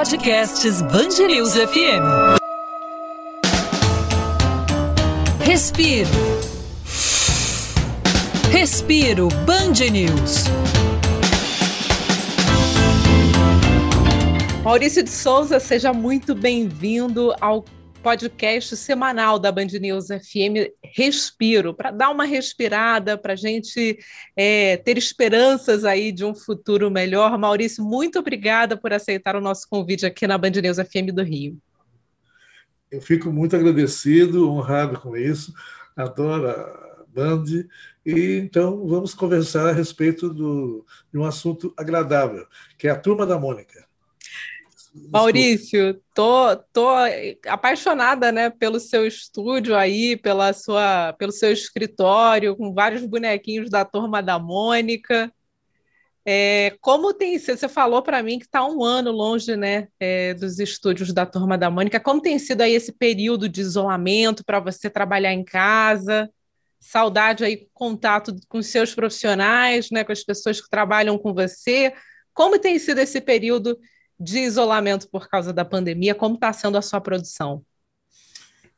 Podcasts Band News FM. Respiro. Respiro Band News. Maurício de Souza, seja muito bem-vindo ao podcast semanal da Band News FM, Respiro, para dar uma respirada, para a gente ter esperanças aí de um futuro melhor. Maurício, muito obrigada por aceitar o nosso convite aqui na Band News FM do Rio. Eu fico muito agradecido, honrado com isso, adoro a Band, e então vamos conversar a respeito de um assunto agradável, que é a Turma da Mônica. Maurício, tô apaixonada, né, pelo seu estúdio aí, pelo seu escritório, com vários bonequinhos da Turma da Mônica. Como tem sido? Você falou para mim que está um ano longe, né, dos estúdios da Turma da Mônica. Como tem sido aí esse período de isolamento para você trabalhar em casa? Saudade aí, contato com os seus profissionais, né, com as pessoas que trabalham com você. Como tem sido esse período de isolamento por causa da pandemia? Como está sendo a sua produção?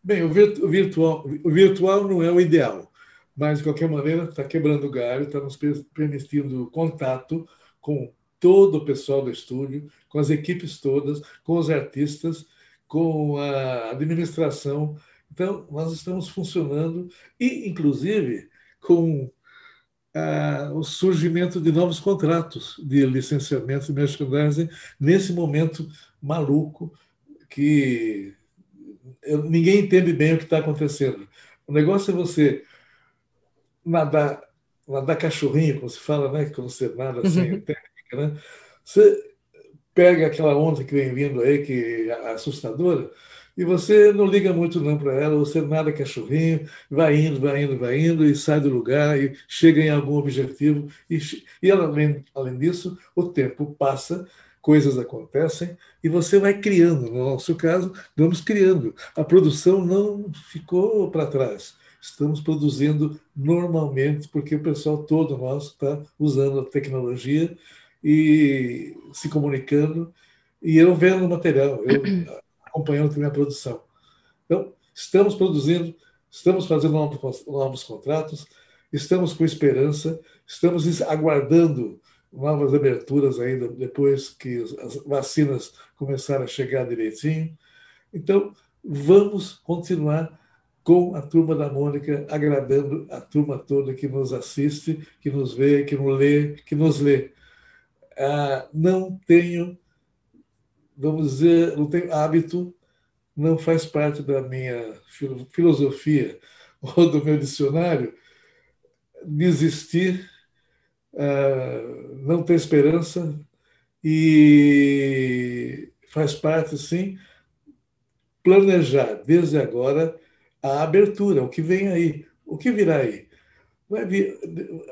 Bem, o virtual não é o ideal, mas, de qualquer maneira, está quebrando o galho, está nos permitindo contato com todo o pessoal do estúdio, com as equipes todas, com os artistas, com a administração. Então, nós estamos funcionando e, inclusive, com o surgimento de novos contratos de licenciamento e merchandising nesse momento maluco que ninguém entende bem o que está acontecendo. O negócio é você nadar cachorrinho, como se fala, né? Como você nada sem técnica, né? Você pega aquela onda que vem vindo aí, que é assustadora, e você não liga muito não para ela, você nada cachorrinho, vai indo e sai do lugar e chega em algum objetivo. E além disso, o tempo passa, coisas acontecem e você vai criando. No nosso caso, vamos criando. A produção não ficou para trás. Estamos produzindo normalmente, porque o pessoal todo nosso está usando a tecnologia e se comunicando. E eu vendo o material, acompanhando também a produção. Então, estamos produzindo, estamos fazendo novos contratos, estamos com esperança, estamos aguardando novas aberturas ainda, depois que as vacinas começaram a chegar direitinho. Então, vamos continuar com a Turma da Mônica, agradando a turma toda que nos assiste, que nos vê, que nos lê. Não tenho hábito, não faz parte da minha filosofia ou do meu dicionário desistir, não ter esperança, e faz parte, sim, planejar desde agora a abertura, o que vem aí, o que virá aí. Vai vir,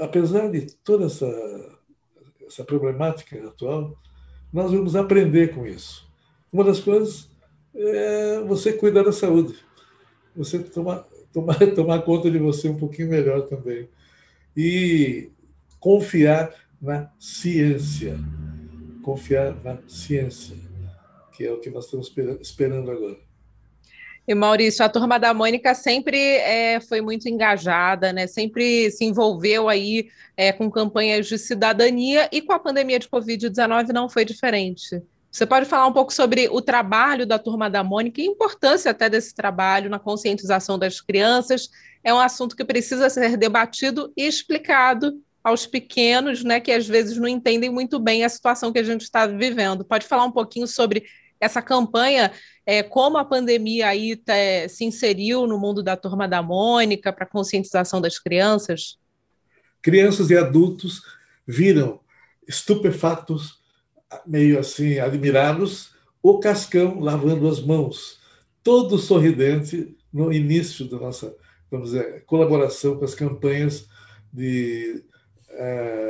apesar de toda essa problemática atual, nós vamos aprender com isso. Uma das coisas é você cuidar da saúde, você tomar conta de você um pouquinho melhor também e confiar na ciência, que é o que nós estamos esperando agora. E, Maurício, a Turma da Mônica sempre foi muito engajada, né? Sempre se envolveu aí com campanhas de cidadania, e com a pandemia de Covid-19 não foi diferente. Você pode falar um pouco sobre o trabalho da Turma da Mônica e a importância até desse trabalho na conscientização das crianças? É um assunto que precisa ser debatido e explicado aos pequenos, né, que às vezes não entendem muito bem a situação que a gente está vivendo. Pode falar um pouquinho sobre essa campanha, como a pandemia aí se inseriu no mundo da Turma da Mônica para a conscientização das crianças? Crianças e adultos viram estupefatos, meio assim, admirados, o Cascão lavando as mãos, todo sorridente no início da nossa, vamos dizer, colaboração com as campanhas de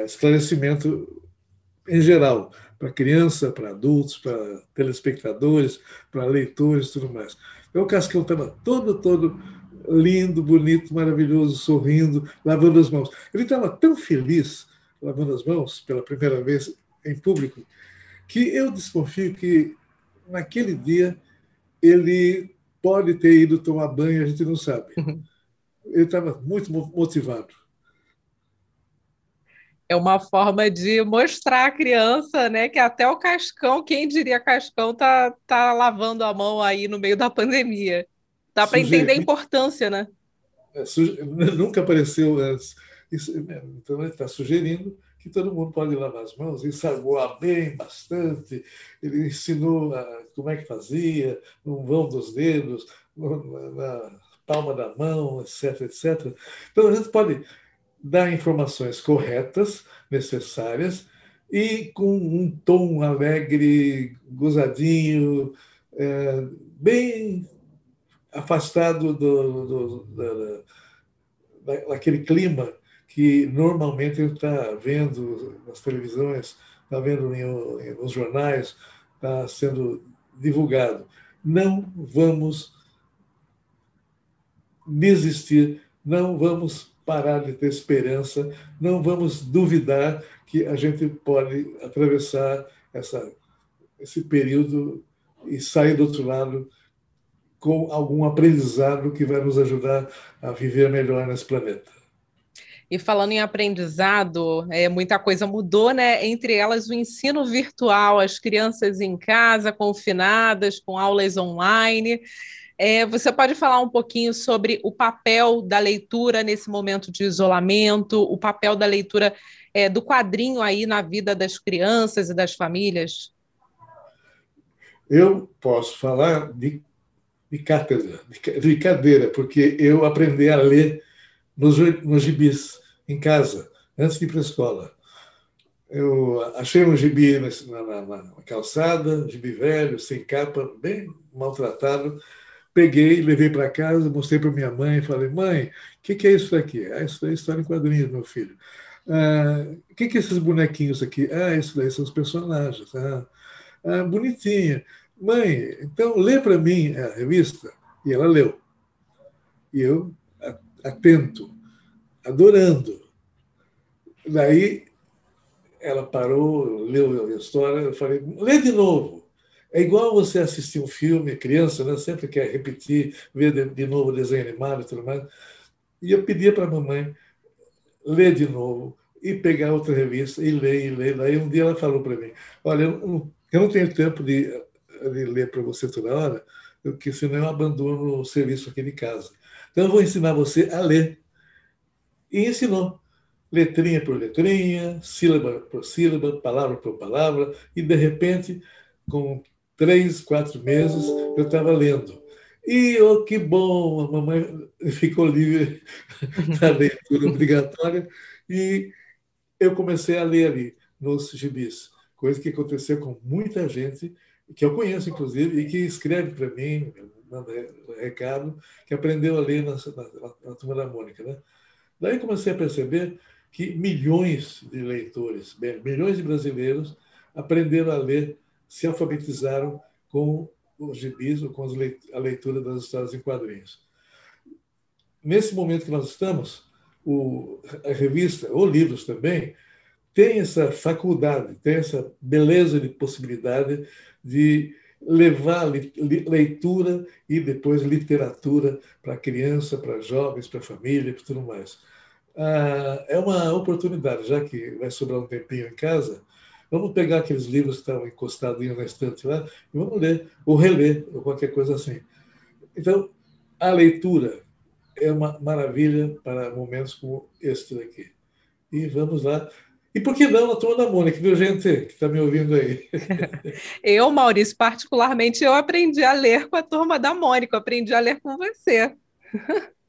esclarecimento em geral, para criança, para adultos, para telespectadores, para leitores e tudo mais. Então, o Cascão estava todo lindo, bonito, maravilhoso, sorrindo, lavando as mãos. Ele estava tão feliz lavando as mãos pela primeira vez em público que eu desconfio que naquele dia ele pode ter ido tomar banho, a gente não sabe. Ele estava muito motivado. É uma forma de mostrar à criança, né, que até o Cascão, quem diria Cascão, tá lavando a mão aí no meio da pandemia. Dá para entender a importância, né? Nunca apareceu antes. Então, ele está sugerindo que todo mundo pode lavar as mãos, ensaboar bem, bastante. Ele ensinou como é que fazia, no vão dos dedos, na palma da mão, etc, etc. Então, a gente pode dar informações corretas, necessárias, e com um tom alegre, gozadinho, bem afastado daquele clima que normalmente está vendo nas televisões, está vendo nos jornais, está sendo divulgado. Não vamos desistir, não vamos parar de ter esperança, não vamos duvidar que a gente pode atravessar esse período e sair do outro lado com algum aprendizado que vai nos ajudar a viver melhor nesse planeta. E falando em aprendizado, muita coisa mudou, né? Entre elas o ensino virtual, as crianças em casa, confinadas, com aulas online. Você pode falar um pouquinho sobre o papel da leitura nesse momento de isolamento, o papel da leitura do quadrinho aí na vida das crianças e das famílias? Eu posso falar de cátedra, de cadeira, porque eu aprendi a ler nos gibis em casa, antes de ir para a escola. Eu achei um gibi na calçada, um gibi velho, sem capa, bem maltratado. Peguei, levei para casa, mostrei para minha mãe, falei, mãe, o que é isso aqui? Ah, isso daí está em quadrinhos, meu filho. O que é esses bonequinhos aqui? Ah, isso daí são os personagens. Ah, bonitinho. Mãe, então lê para mim a revista. E ela leu. E eu, atento, adorando. Daí, ela parou, leu a história, eu falei, lê de novo. É igual você assistir um filme, criança, né? Sempre quer repetir, ver de novo o desenho animado e tudo mais. E eu pedia para a mamãe ler de novo e pegar outra revista e ler, e ler. Daí um dia ela falou para mim, olha, eu não tenho tempo de ler para você toda hora, porque senão eu abandono o serviço aqui de casa. Então eu vou ensinar você a ler. E ensinou. Letrinha por letrinha, sílaba por sílaba, palavra por palavra, e de repente, com 3, 4 meses, eu estava lendo. E, oh, que bom, a mamãe ficou livre da leitura obrigatória e eu comecei a ler ali, nos gibis. Coisa que aconteceu com muita gente, que eu conheço, inclusive, e que escreve para mim, manda recado, que aprendeu a ler na Turma da Mônica, né? Daí comecei a perceber que milhões de leitores, milhões de brasileiros aprenderam a ler, se alfabetizaram com os gibis ou com a leitura das histórias em quadrinhos. Nesse momento que nós estamos, a revista, ou livros também, tem essa faculdade, tem essa beleza de possibilidade de levar leitura e depois literatura para criança, para jovens, para família e tudo mais. É uma oportunidade, já que vai sobrar um tempinho em casa, vamos pegar aqueles livros que estavam encostados na estante lá e vamos ler, ou reler, ou qualquer coisa assim. Então, a leitura é uma maravilha para momentos como este daqui. E vamos lá. E por que não a Turma da Mônica, viu, gente, que está me ouvindo aí? Eu, Maurício, particularmente, eu aprendi a ler com a Turma da Mônica, eu aprendi a ler com você.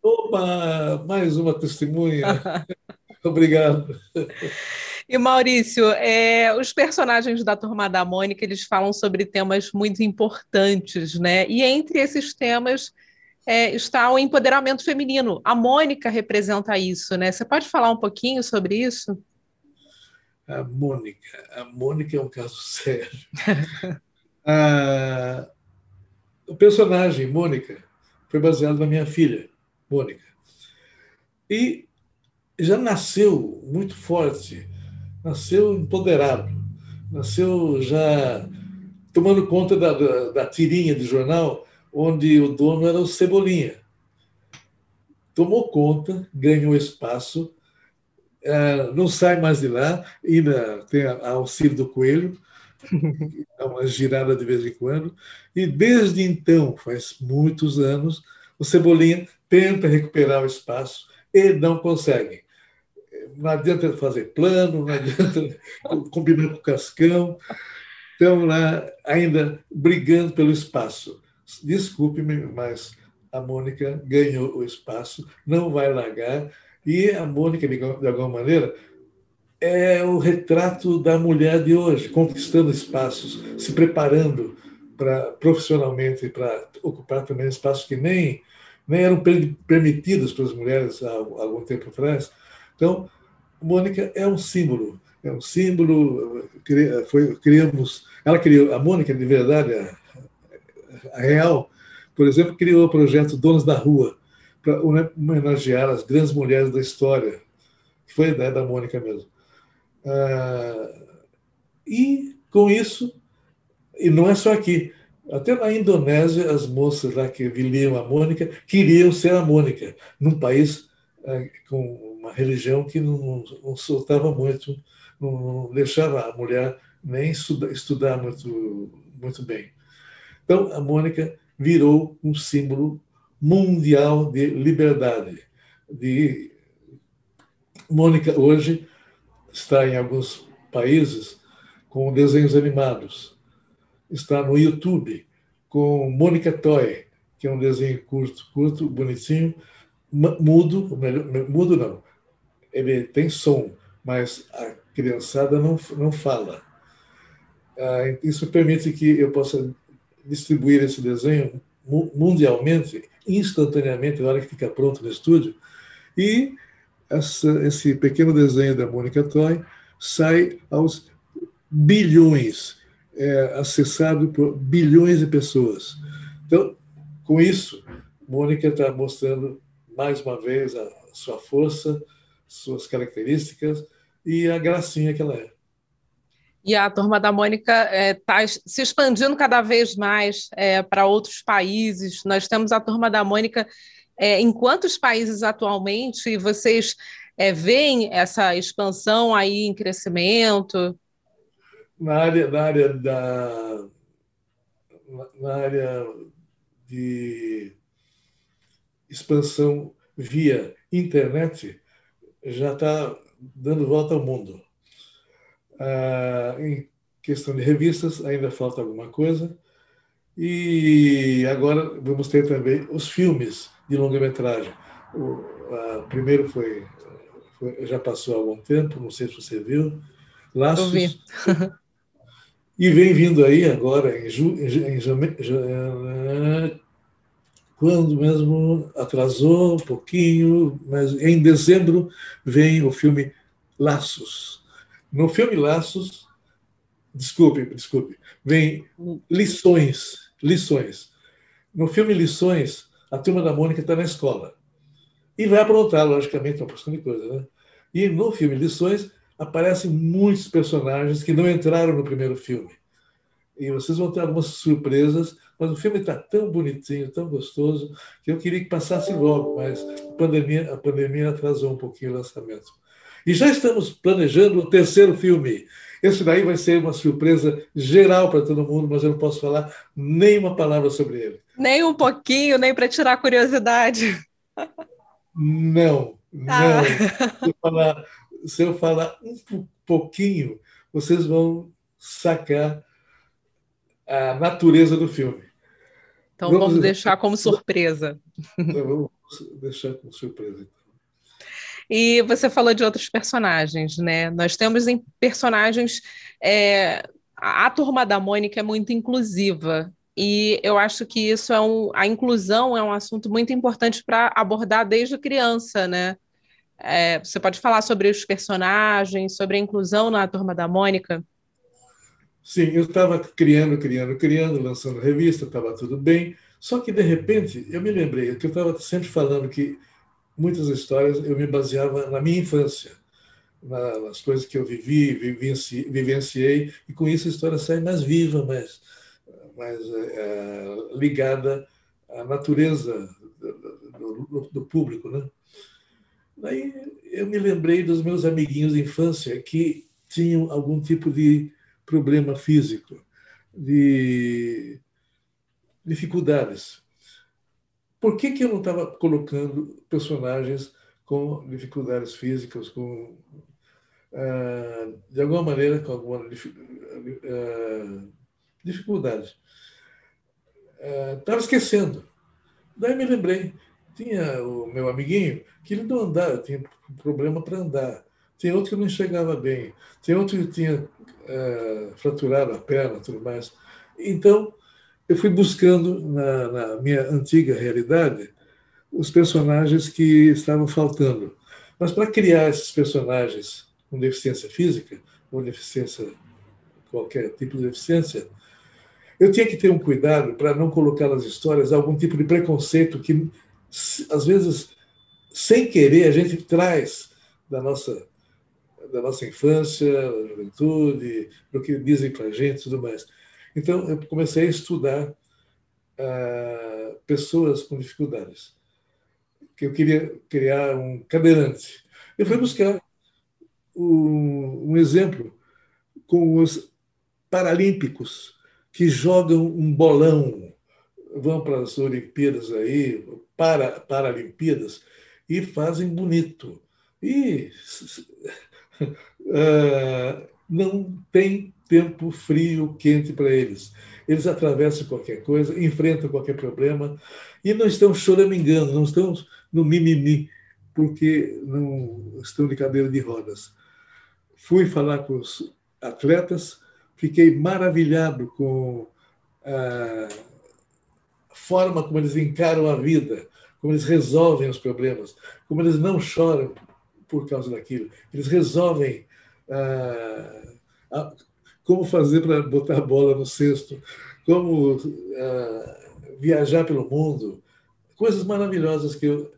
Opa, mais uma testemunha. Obrigado. E, Maurício, os personagens da Turma da Mônica, eles falam sobre temas muito importantes, né? E entre esses temas está o empoderamento feminino. A Mônica representa isso, né? Você pode falar um pouquinho sobre isso? A Mônica é um caso sério. O personagem, Mônica, foi baseado na minha filha, Mônica. E já nasceu muito forte, nasceu empoderado, nasceu já tomando conta da tirinha de jornal, onde o dono era o Cebolinha. Tomou conta, ganhou espaço, não sai mais de lá, ainda tem a auxílio do coelho, dá uma girada de vez em quando, e desde então, faz muitos anos, o Cebolinha tenta recuperar o espaço e não consegue. Não adianta fazer plano, não adianta combinar com o Cascão. Estão lá ainda brigando pelo espaço. Desculpe-me, mas a Mônica ganhou o espaço, não vai largar. E a Mônica, de alguma maneira, é o retrato da mulher de hoje, conquistando espaços, se preparando profissionalmente para ocupar também espaços que nem eram permitidos para as mulheres há algum tempo atrás. Então, Mônica é um símbolo. É um símbolo. A Mônica, de verdade, a real, por exemplo, criou o projeto Donas da Rua, para homenagear as grandes mulheres da história, que foi a ideia da Mônica mesmo. E, com isso, e não é só aqui, até na Indonésia, as moças lá que viliam a Mônica queriam ser a Mônica, num país com uma religião que não soltava muito, não deixava a mulher nem estudar muito bem. Então, a Mônica virou um símbolo mundial de liberdade. Mônica hoje está em alguns países com desenhos animados. Está no YouTube com Mônica Toy, que é um desenho curto, bonitinho, mudo não. Ele tem som, mas a criançada não fala. Isso permite que eu possa distribuir esse desenho mundialmente, instantaneamente, na hora que fica pronto no estúdio. E esse pequeno desenho da Mônica Toy sai aos bilhões, acessado por bilhões de pessoas. Então, com isso, Mônica está mostrando mais uma vez a sua força, suas características e a gracinha que ela é. E a Turma da Mônica está se expandindo cada vez mais para outros países. Nós temos a Turma da Mônica em quantos países atualmente? E vocês veem essa expansão aí em crescimento? Na área de expansão via internet, já está dando volta ao mundo. Em questão de revistas, ainda falta alguma coisa. E agora vamos ter também os filmes de longa-metragem. O primeiro já passou há algum tempo, não sei se você viu, Laços. Eu vi. E vem vindo aí agora, quando mesmo atrasou um pouquinho, mas em dezembro vem o filme Laços. No filme Laços, desculpe, vem Lições. No filme Lições, a Turma da Mônica está na escola. E vai aprontar, logicamente, uma porção de coisa, né? E no filme Lições aparecem muitos personagens que não entraram no primeiro filme. E vocês vão ter algumas surpresas, mas o filme está tão bonitinho, tão gostoso, que eu queria que passasse logo, mas a pandemia atrasou um pouquinho o lançamento. E já estamos planejando o terceiro filme. Esse daí vai ser uma surpresa geral para todo mundo, mas eu não posso falar nem uma palavra sobre ele. Nem um pouquinho, nem para tirar a curiosidade. Não. Se eu falar um pouquinho, vocês vão sacar a natureza do filme. Então vamos deixar como surpresa. Vamos deixar como surpresa. E você falou de outros personagens, né? Nós temos em personagens... A Turma da Mônica é muito inclusiva. E eu acho que isso a inclusão é um assunto muito importante para abordar desde criança, né? Você pode falar sobre os personagens, sobre a inclusão na Turma da Mônica? Sim, eu estava criando, lançando revista, estava tudo bem. Só que, de repente, eu me lembrei que eu estava sempre falando que muitas histórias eu me baseava na minha infância, nas coisas que eu vivi, vivenciei, e com isso a história sai mais viva, mais mas ligada à natureza do público, né? Daí eu me lembrei dos meus amiguinhos de infância que tinham algum tipo de problema físico, de dificuldades. Por que que eu não estava colocando personagens com dificuldades físicas, com de alguma maneira com alguma dificuldade? Estava esquecendo. Daí me lembrei. Tinha o meu amiguinho que ele não andava, tinha problema para andar. Tinha outro que não enxergava bem. Tinha outro que tinha fraturado a perna e tudo mais. Então, eu fui buscando na minha antiga realidade os personagens que estavam faltando. Mas para criar esses personagens com deficiência física, ou deficiência, qualquer tipo de deficiência, eu tinha que ter um cuidado para não colocar nas histórias algum tipo de preconceito que, às vezes, sem querer, a gente traz da nossa infância, da juventude, do que dizem para a gente e tudo mais. Então, eu comecei a estudar pessoas com dificuldades. Eu queria criar um cadeirante. Eu fui buscar um exemplo com os paralímpicos que jogam um bolão, vão para as Olimpíadas aí, Paralimpíadas, e fazem bonito. E não tem tempo frio, quente para eles. Eles atravessam qualquer coisa, enfrentam qualquer problema e não estão choramingando, não estão no mimimi, porque não estão de cadeira de rodas. Fui falar com os atletas, fiquei maravilhado com a forma como eles encaram a vida, como eles resolvem os problemas, como eles não choram por causa daquilo. Eles resolvem como fazer para botar a bola no cesto, como viajar pelo mundo. Coisas maravilhosas que eu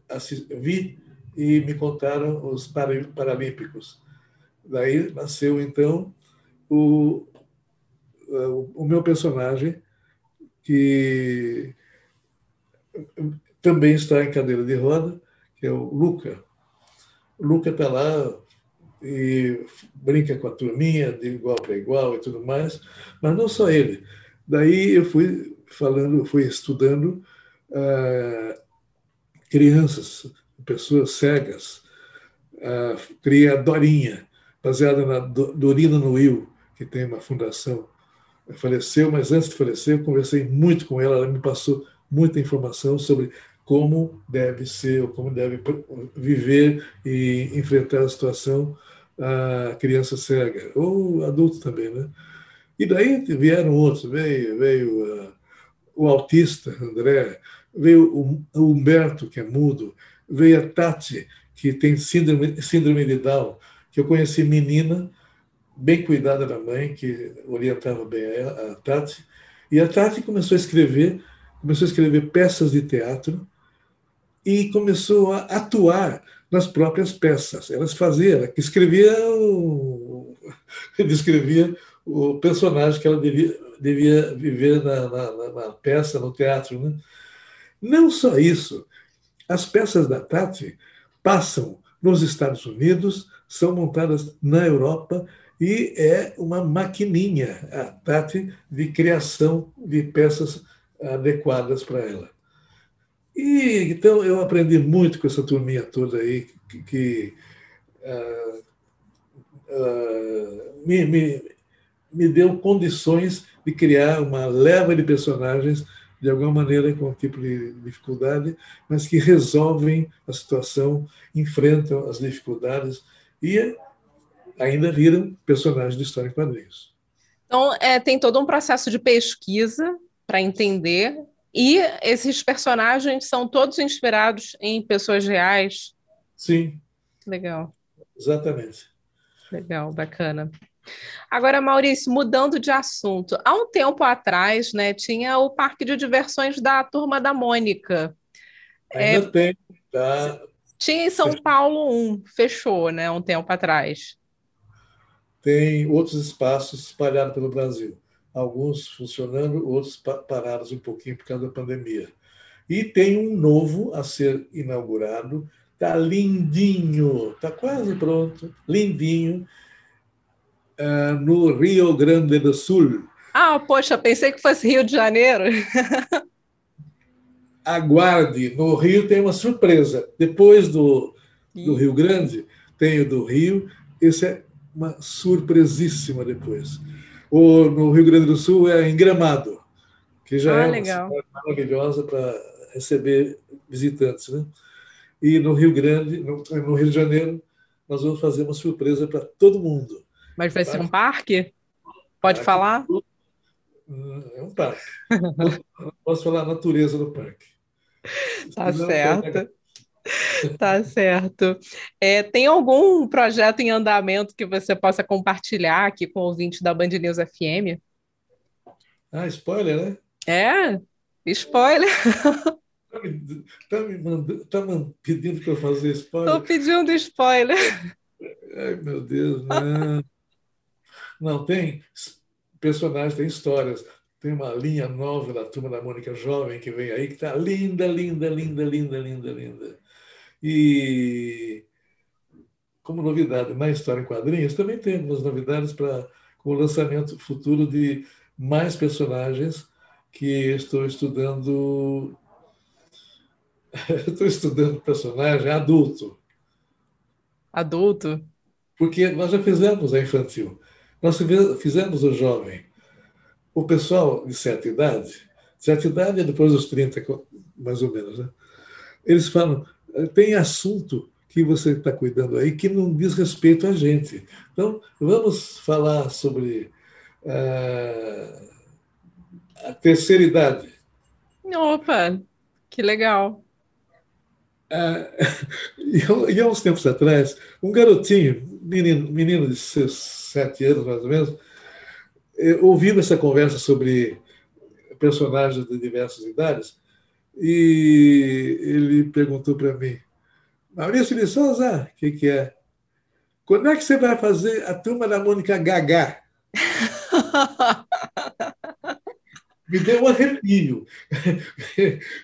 vi e me contaram os paralímpicos. Daí nasceu, então, o meu personagem, que também está em cadeira de roda, que é o Luca. O Luca está lá e brinca com a turminha, de igual para igual e tudo mais, mas não só ele. Daí eu fui estudando crianças, pessoas cegas. Criei a Dorinha, baseada na Dorina Noil, que tem uma fundação. Faleceu, mas antes de falecer, eu conversei muito com ela, ela me passou muita informação sobre como deve ser, ou como deve viver e enfrentar a situação a criança cega, ou adulto também, né? E daí vieram outros, veio o autista, André, veio o Humberto, que é mudo, veio a Tati, que tem síndrome de Down, que eu conheci menina, bem cuidada da mãe, que orientava bem a Tati. E a Tati começou a escrever peças de teatro e começou a atuar nas próprias peças. Ela escrevia descrevia o personagem que ela devia viver na peça, no teatro, né? Não só isso. As peças da Tati passam nos Estados Unidos, são montadas na Europa, e é uma maquininha, a Tati, de criação de peças adequadas para ela. E então eu aprendi muito com essa turminha toda aí, que me deu condições de criar uma leva de personagens, de alguma maneira com um tipo de dificuldade, mas que resolvem a situação, enfrentam as dificuldades e ainda viram personagens de história em quadrinhos. Então, tem todo um processo de pesquisa para entender, e esses personagens são todos inspirados em pessoas reais? Sim. Legal. Exatamente. Legal, bacana. Agora, Maurício, mudando de assunto. Há um tempo atrás, né, tinha o Parque de Diversões da Turma da Mônica. Ainda tem, tá? Tinha em São Paulo um, fechou, né, um tempo atrás. Tem outros espaços espalhados pelo Brasil. alguns funcionando, outros parados um pouquinho por causa da pandemia. E tem um novo a ser inaugurado, está lindinho, está quase pronto, lindinho, no Rio Grande do Sul. Ah, poxa, pensei que fosse Rio de Janeiro. Aguarde, no Rio tem uma surpresa. Depois do Rio Grande, tem o do Rio, esse é uma surpresíssima depois. Ou no Rio Grande do Sul é em Gramado, que já é uma cidade maravilhosa para receber visitantes, né? E no Rio Grande, no Rio de Janeiro, nós vamos fazer uma surpresa para todo mundo. Mas vai ser um parque? Pode falar? É um parque. Posso falar a natureza do parque. Tá certo. Tá certo. Tem algum projeto em andamento que você possa compartilhar aqui com o ouvinte da Band News FM? Ah, spoiler, né? Spoiler. Tá me pedindo para eu fazer spoiler? Estou pedindo spoiler. Ai, meu Deus, não. Não, tem personagens, tem histórias. Tem uma linha nova da Turma da Mônica Jovem que vem aí, que está linda, linda, linda, linda, linda, linda. E, como novidade, na História em Quadrinhos, também tem algumas novidades com o lançamento futuro de mais personagens que estou estudando. Estou estudando personagem adulto. Adulto? Porque nós já fizemos a infantil. Nós fizemos o jovem. O pessoal de certa idade é depois dos 30, mais ou menos, né? Eles falam, tem assunto que você está cuidando aí que não diz respeito a gente. Então, vamos falar sobre a terceira idade. Opa, que legal. E há uns tempos atrás, um garotinho, menino de 7 anos, mais ou menos, ouvindo essa conversa sobre personagens de diversas idades, e ele perguntou para mim, Maurício de Souza, o que é? Quando é que você vai fazer a Turma da Mônica Gagá? Me deu um arrepio,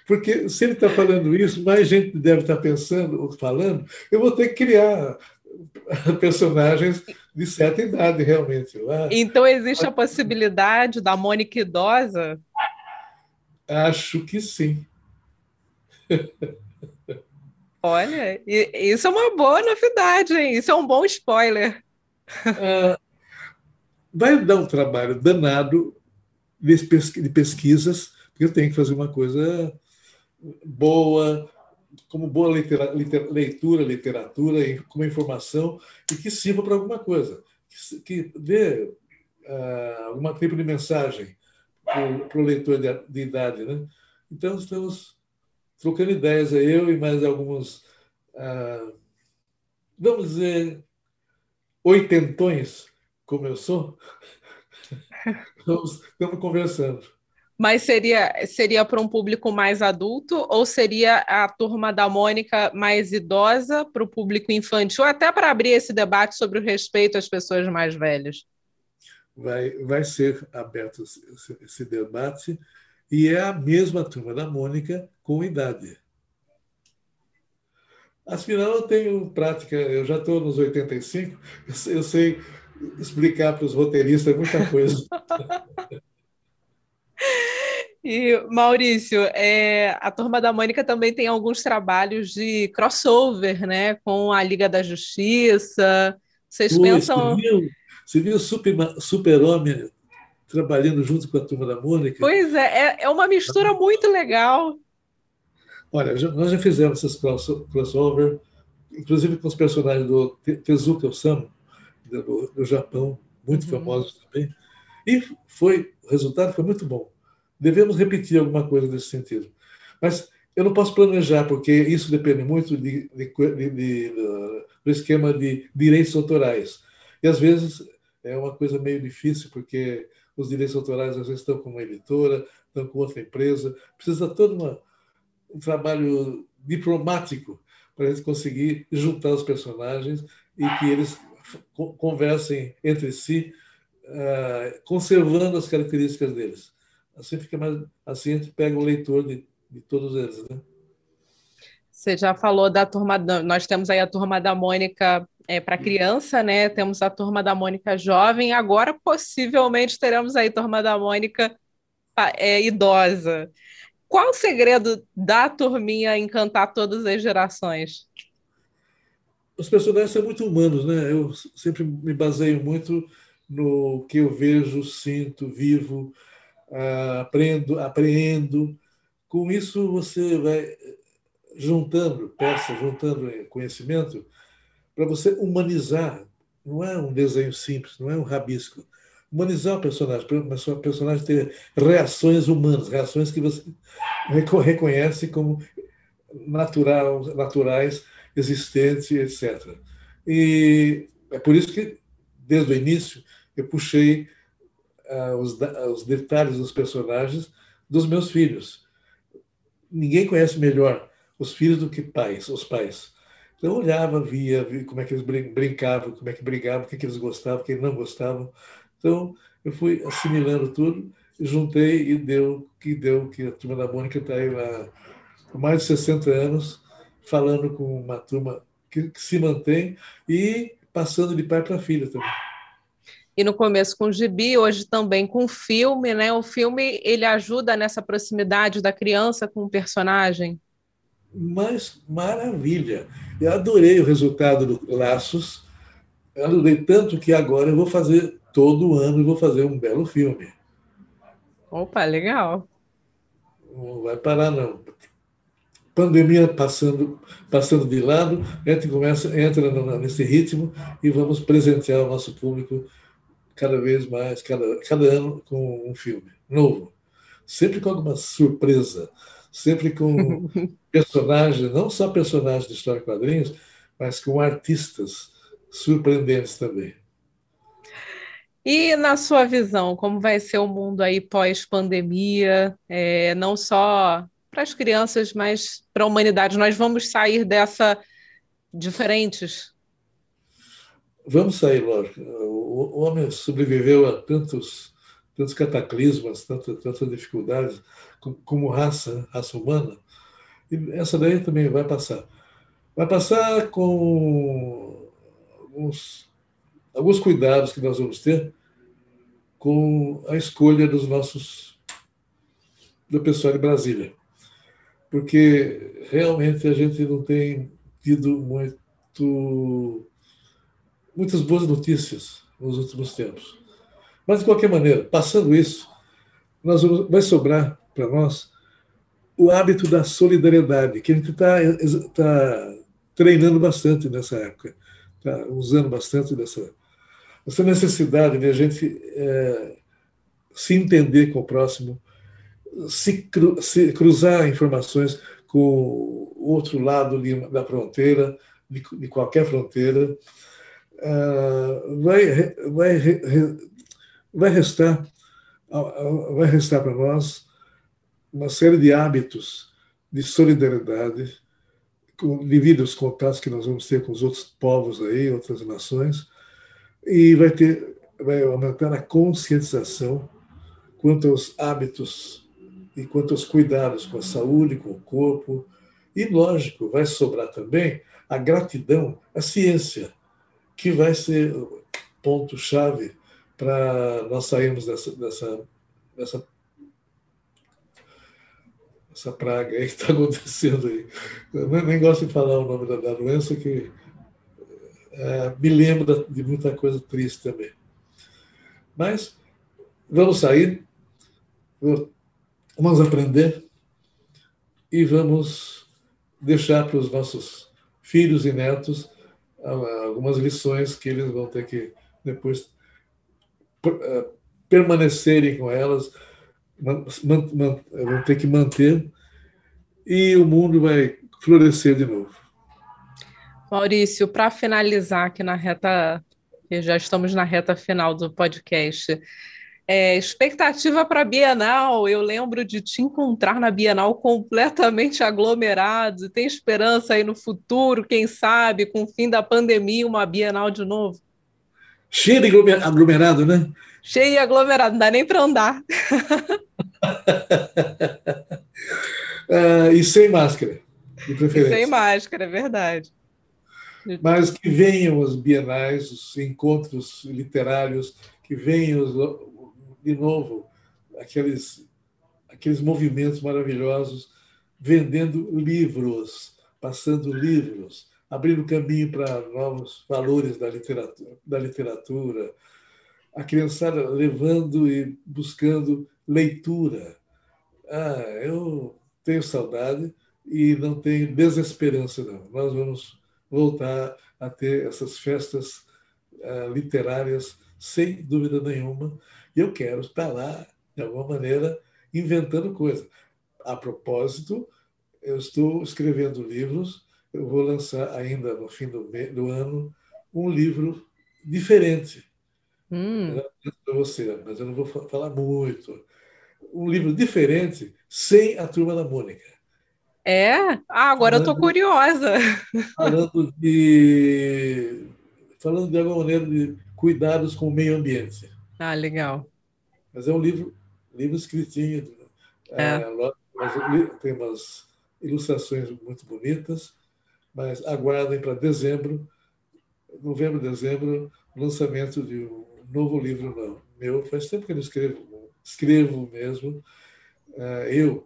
porque se ele está falando isso, mais gente deve estar pensando ou falando, eu vou ter que criar personagens de certa idade, realmente. Então, existe a possibilidade da Mônica idosa? Acho que sim. Olha, isso é uma boa novidade, hein? Isso é um bom spoiler. Vai dar um trabalho danado de pesquisas, porque eu tenho que fazer uma coisa boa, como boa literatura, como informação, e que sirva para alguma coisa, que dê algum tipo de mensagem para o leitor de idade, né? Então, estamos trocando ideias, eu e mais alguns, vamos dizer, oitentões, como eu sou, estamos conversando. Mas seria para um público mais adulto ou seria a Turma da Mônica mais idosa para o público infantil, até para abrir esse debate sobre o respeito às pessoas mais velhas? Vai ser aberto esse debate e é a mesma Turma da Mônica com idade. Afinal, eu tenho prática, eu já estou nos 85, eu sei explicar para os roteiristas muita coisa. E, Maurício, a Turma da Mônica também tem alguns trabalhos de crossover, né, com a Liga da Justiça. Vocês pensam... Você viu o Super-Homem trabalhando junto com a Turma da Mônica? Pois é uma mistura muito legal. Olha, nós já fizemos esses crossover, inclusive com os personagens do Tezuka Osamu, do Japão, muito famosos também. E o resultado foi muito bom. Devemos repetir alguma coisa nesse sentido. Mas eu não posso planejar, porque isso depende muito do esquema de direitos autorais. E, às vezes, é uma coisa meio difícil, porque os direitos autorais, às vezes, estão com uma editora, estão com outra empresa. Precisa de todo um trabalho diplomático para a gente conseguir juntar os personagens e que eles conversem entre si conservando as características deles. Assim fica mais, assim a gente pega o leitor de todos eles, né? Você já falou da turma, nós temos aí a Turma da Mônica para criança, né? Temos a Turma da Mônica Jovem, agora possivelmente teremos aí a Turma da Mônica idosa. Qual o segredo da turminha encantar todas as gerações? Os personagens são muito humanos, né? Eu sempre me baseio muito no que eu vejo, sinto, vivo, apreendo. Com isso você vai juntando peças, juntando conhecimento para você humanizar. Não é um desenho simples, não é um rabisco. Humanizar o personagem, para o personagem ter reações humanas, reações que você reconhece como naturais, existentes, etc. E é por isso que, desde o início, eu puxei os detalhes dos personagens dos meus filhos. Ninguém conhece melhor os filhos do que os pais. Então eu olhava, via como é que eles brincavam, como é que brigavam, o que eles gostavam, o que eles não gostavam. Então eu fui assimilando tudo, juntei e deu que a Turma da Mônica está aí há mais de 60 anos falando com uma turma que se mantém e passando de pai para filha também. E no começo com o gibi, hoje também com o filme, né? O filme, ele ajuda nessa proximidade da criança com o personagem? Mas maravilha! Eu adorei o resultado do Laços, eu adorei tanto que agora eu vou fazer, todo ano eu vou fazer um belo filme. Opa, legal! Não vai parar, não. Pandemia passando de lado, a gente entra nesse ritmo e vamos presentear o nosso público cada vez mais, cada ano, com um filme novo. Sempre com alguma surpresa, sempre com personagens, não só personagens de história e quadrinhos, mas com artistas surpreendentes também. E, na sua visão, como vai ser o mundo aí pós-pandemia, não só para as crianças, mas para a humanidade? Nós vamos sair dessa diferentes? Vamos sair, lógico. O homem sobreviveu a tantos cataclismos, tantas dificuldades, como raça humana. E essa daí também vai passar. Vai passar com alguns cuidados que nós vamos ter com a escolha do pessoal de Brasília, porque realmente a gente não tem tido muitas boas notícias nos últimos tempos. Mas, de qualquer maneira, passando isso, vai sobrar para nós o hábito da solidariedade, que a gente está treinando bastante nessa época, está usando bastante essa necessidade de a gente se entender com o próximo, se cruzar informações com o outro lado da fronteira, de qualquer fronteira. Vai restar para nós uma série de hábitos de solidariedade, devido aos contatos que nós vamos ter com os outros povos aí, outras nações, e vai aumentar a conscientização quanto aos hábitos e quanto aos cuidados com a saúde, com o corpo. E, lógico, vai sobrar também a gratidão, a ciência, que vai ser o ponto-chave para nós sairmos dessa praga aí que está acontecendo aí. Eu nem gosto de falar o nome da doença, que me lembra de muita coisa triste também. Mas vamos sair, vamos aprender e vamos deixar para os nossos filhos e netos algumas lições que eles vão ter que depois permanecerem com elas, vão ter que manter, e o mundo vai florescer de novo. Maurício, para finalizar aqui na reta, já estamos na reta final do podcast, expectativa para a Bienal. Eu lembro de te encontrar na Bienal completamente aglomerado. Tem esperança aí no futuro, quem sabe, com o fim da pandemia, uma Bienal de novo? Cheio de aglomerado, né? Cheio e aglomerado, não dá nem para andar. E sem máscara, de preferência. E sem máscara, é verdade. Mas que venham as bienais, os encontros literários, que venham, de novo, aqueles movimentos maravilhosos, vendendo livros, passando livros, abrindo caminho para novos valores da literatura, a criançada levando e buscando leitura. Eu tenho saudade e não tenho desesperança, não. Nós vamos voltar a ter essas festas literárias, sem dúvida nenhuma, e eu quero estar lá, de alguma maneira, inventando coisa. A propósito, eu estou escrevendo livros, eu vou lançar ainda no fim do ano um livro diferente para você, mas eu não vou falar muito. Um livro diferente sem a Turma da Mônica. É? Agora eu estou curiosa. Falando de alguma maneira de cuidados com o meio ambiente. Ah, legal. Mas é um livro escritinho. Tem umas ilustrações muito bonitas, mas aguardem para novembro, dezembro, o lançamento de um novo livro meu. Faz tempo que eu não escrevo mesmo, eu,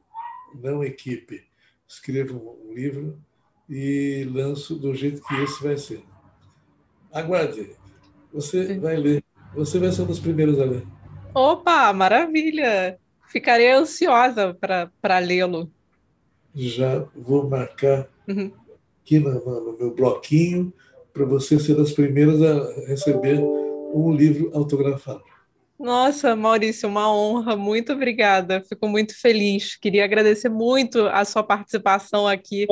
não equipe, escrevo um livro e lanço do jeito que esse vai ser. Aguarde, você vai ler, você vai ser um dos primeiros a ler. Opa, maravilha! Ficarei ansiosa para lê-lo. Já vou marcar aqui no meu bloquinho para você ser das primeiras a receber um livro autografado. Nossa, Maurício, uma honra. Muito obrigada. Fico muito feliz. Queria agradecer muito a sua participação aqui.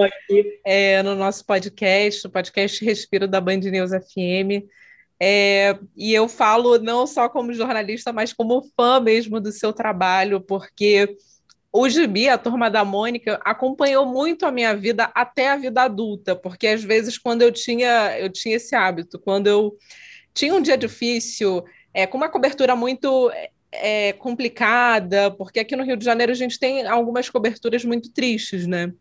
No nosso podcast, o podcast Respiro da Band News FM. E eu falo não só como jornalista, mas como fã mesmo do seu trabalho, porque o Gibi, a Turma da Mônica, acompanhou muito a minha vida até a vida adulta, porque às vezes quando eu tinha esse hábito, quando eu tinha um dia difícil, com uma cobertura muito complicada, porque aqui no Rio de Janeiro a gente tem algumas coberturas muito tristes, né?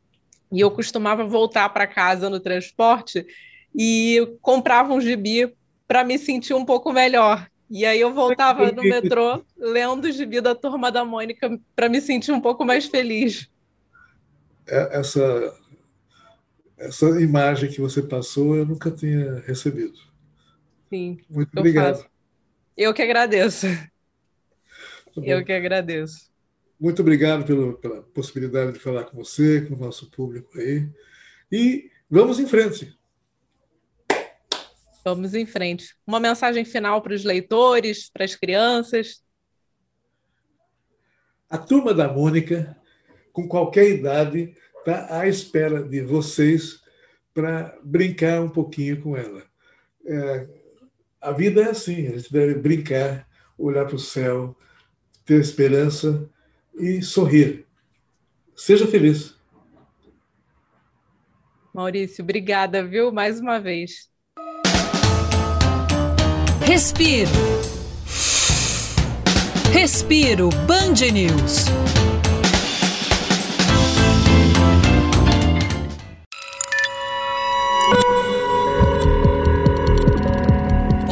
E eu costumava voltar para casa no transporte e comprava um gibi para me sentir um pouco melhor. E aí eu voltava no metrô lendo o gibi da Turma da Mônica para me sentir um pouco mais feliz. Essa imagem que você passou eu nunca tinha recebido. Sim. Muito obrigado. Eu que agradeço. Eu que agradeço. Muito obrigado pela possibilidade de falar com você, com o nosso público aí. E vamos em frente. Vamos em frente. Uma mensagem final para os leitores, para as crianças. A Turma da Mônica, com qualquer idade, está à espera de vocês para brincar um pouquinho com ela. A vida é assim, a gente deve brincar, olhar para o céu, ter esperança e sorrir. Seja feliz. Maurício, obrigada, viu? Mais uma vez. Respiro. Respiro Band News.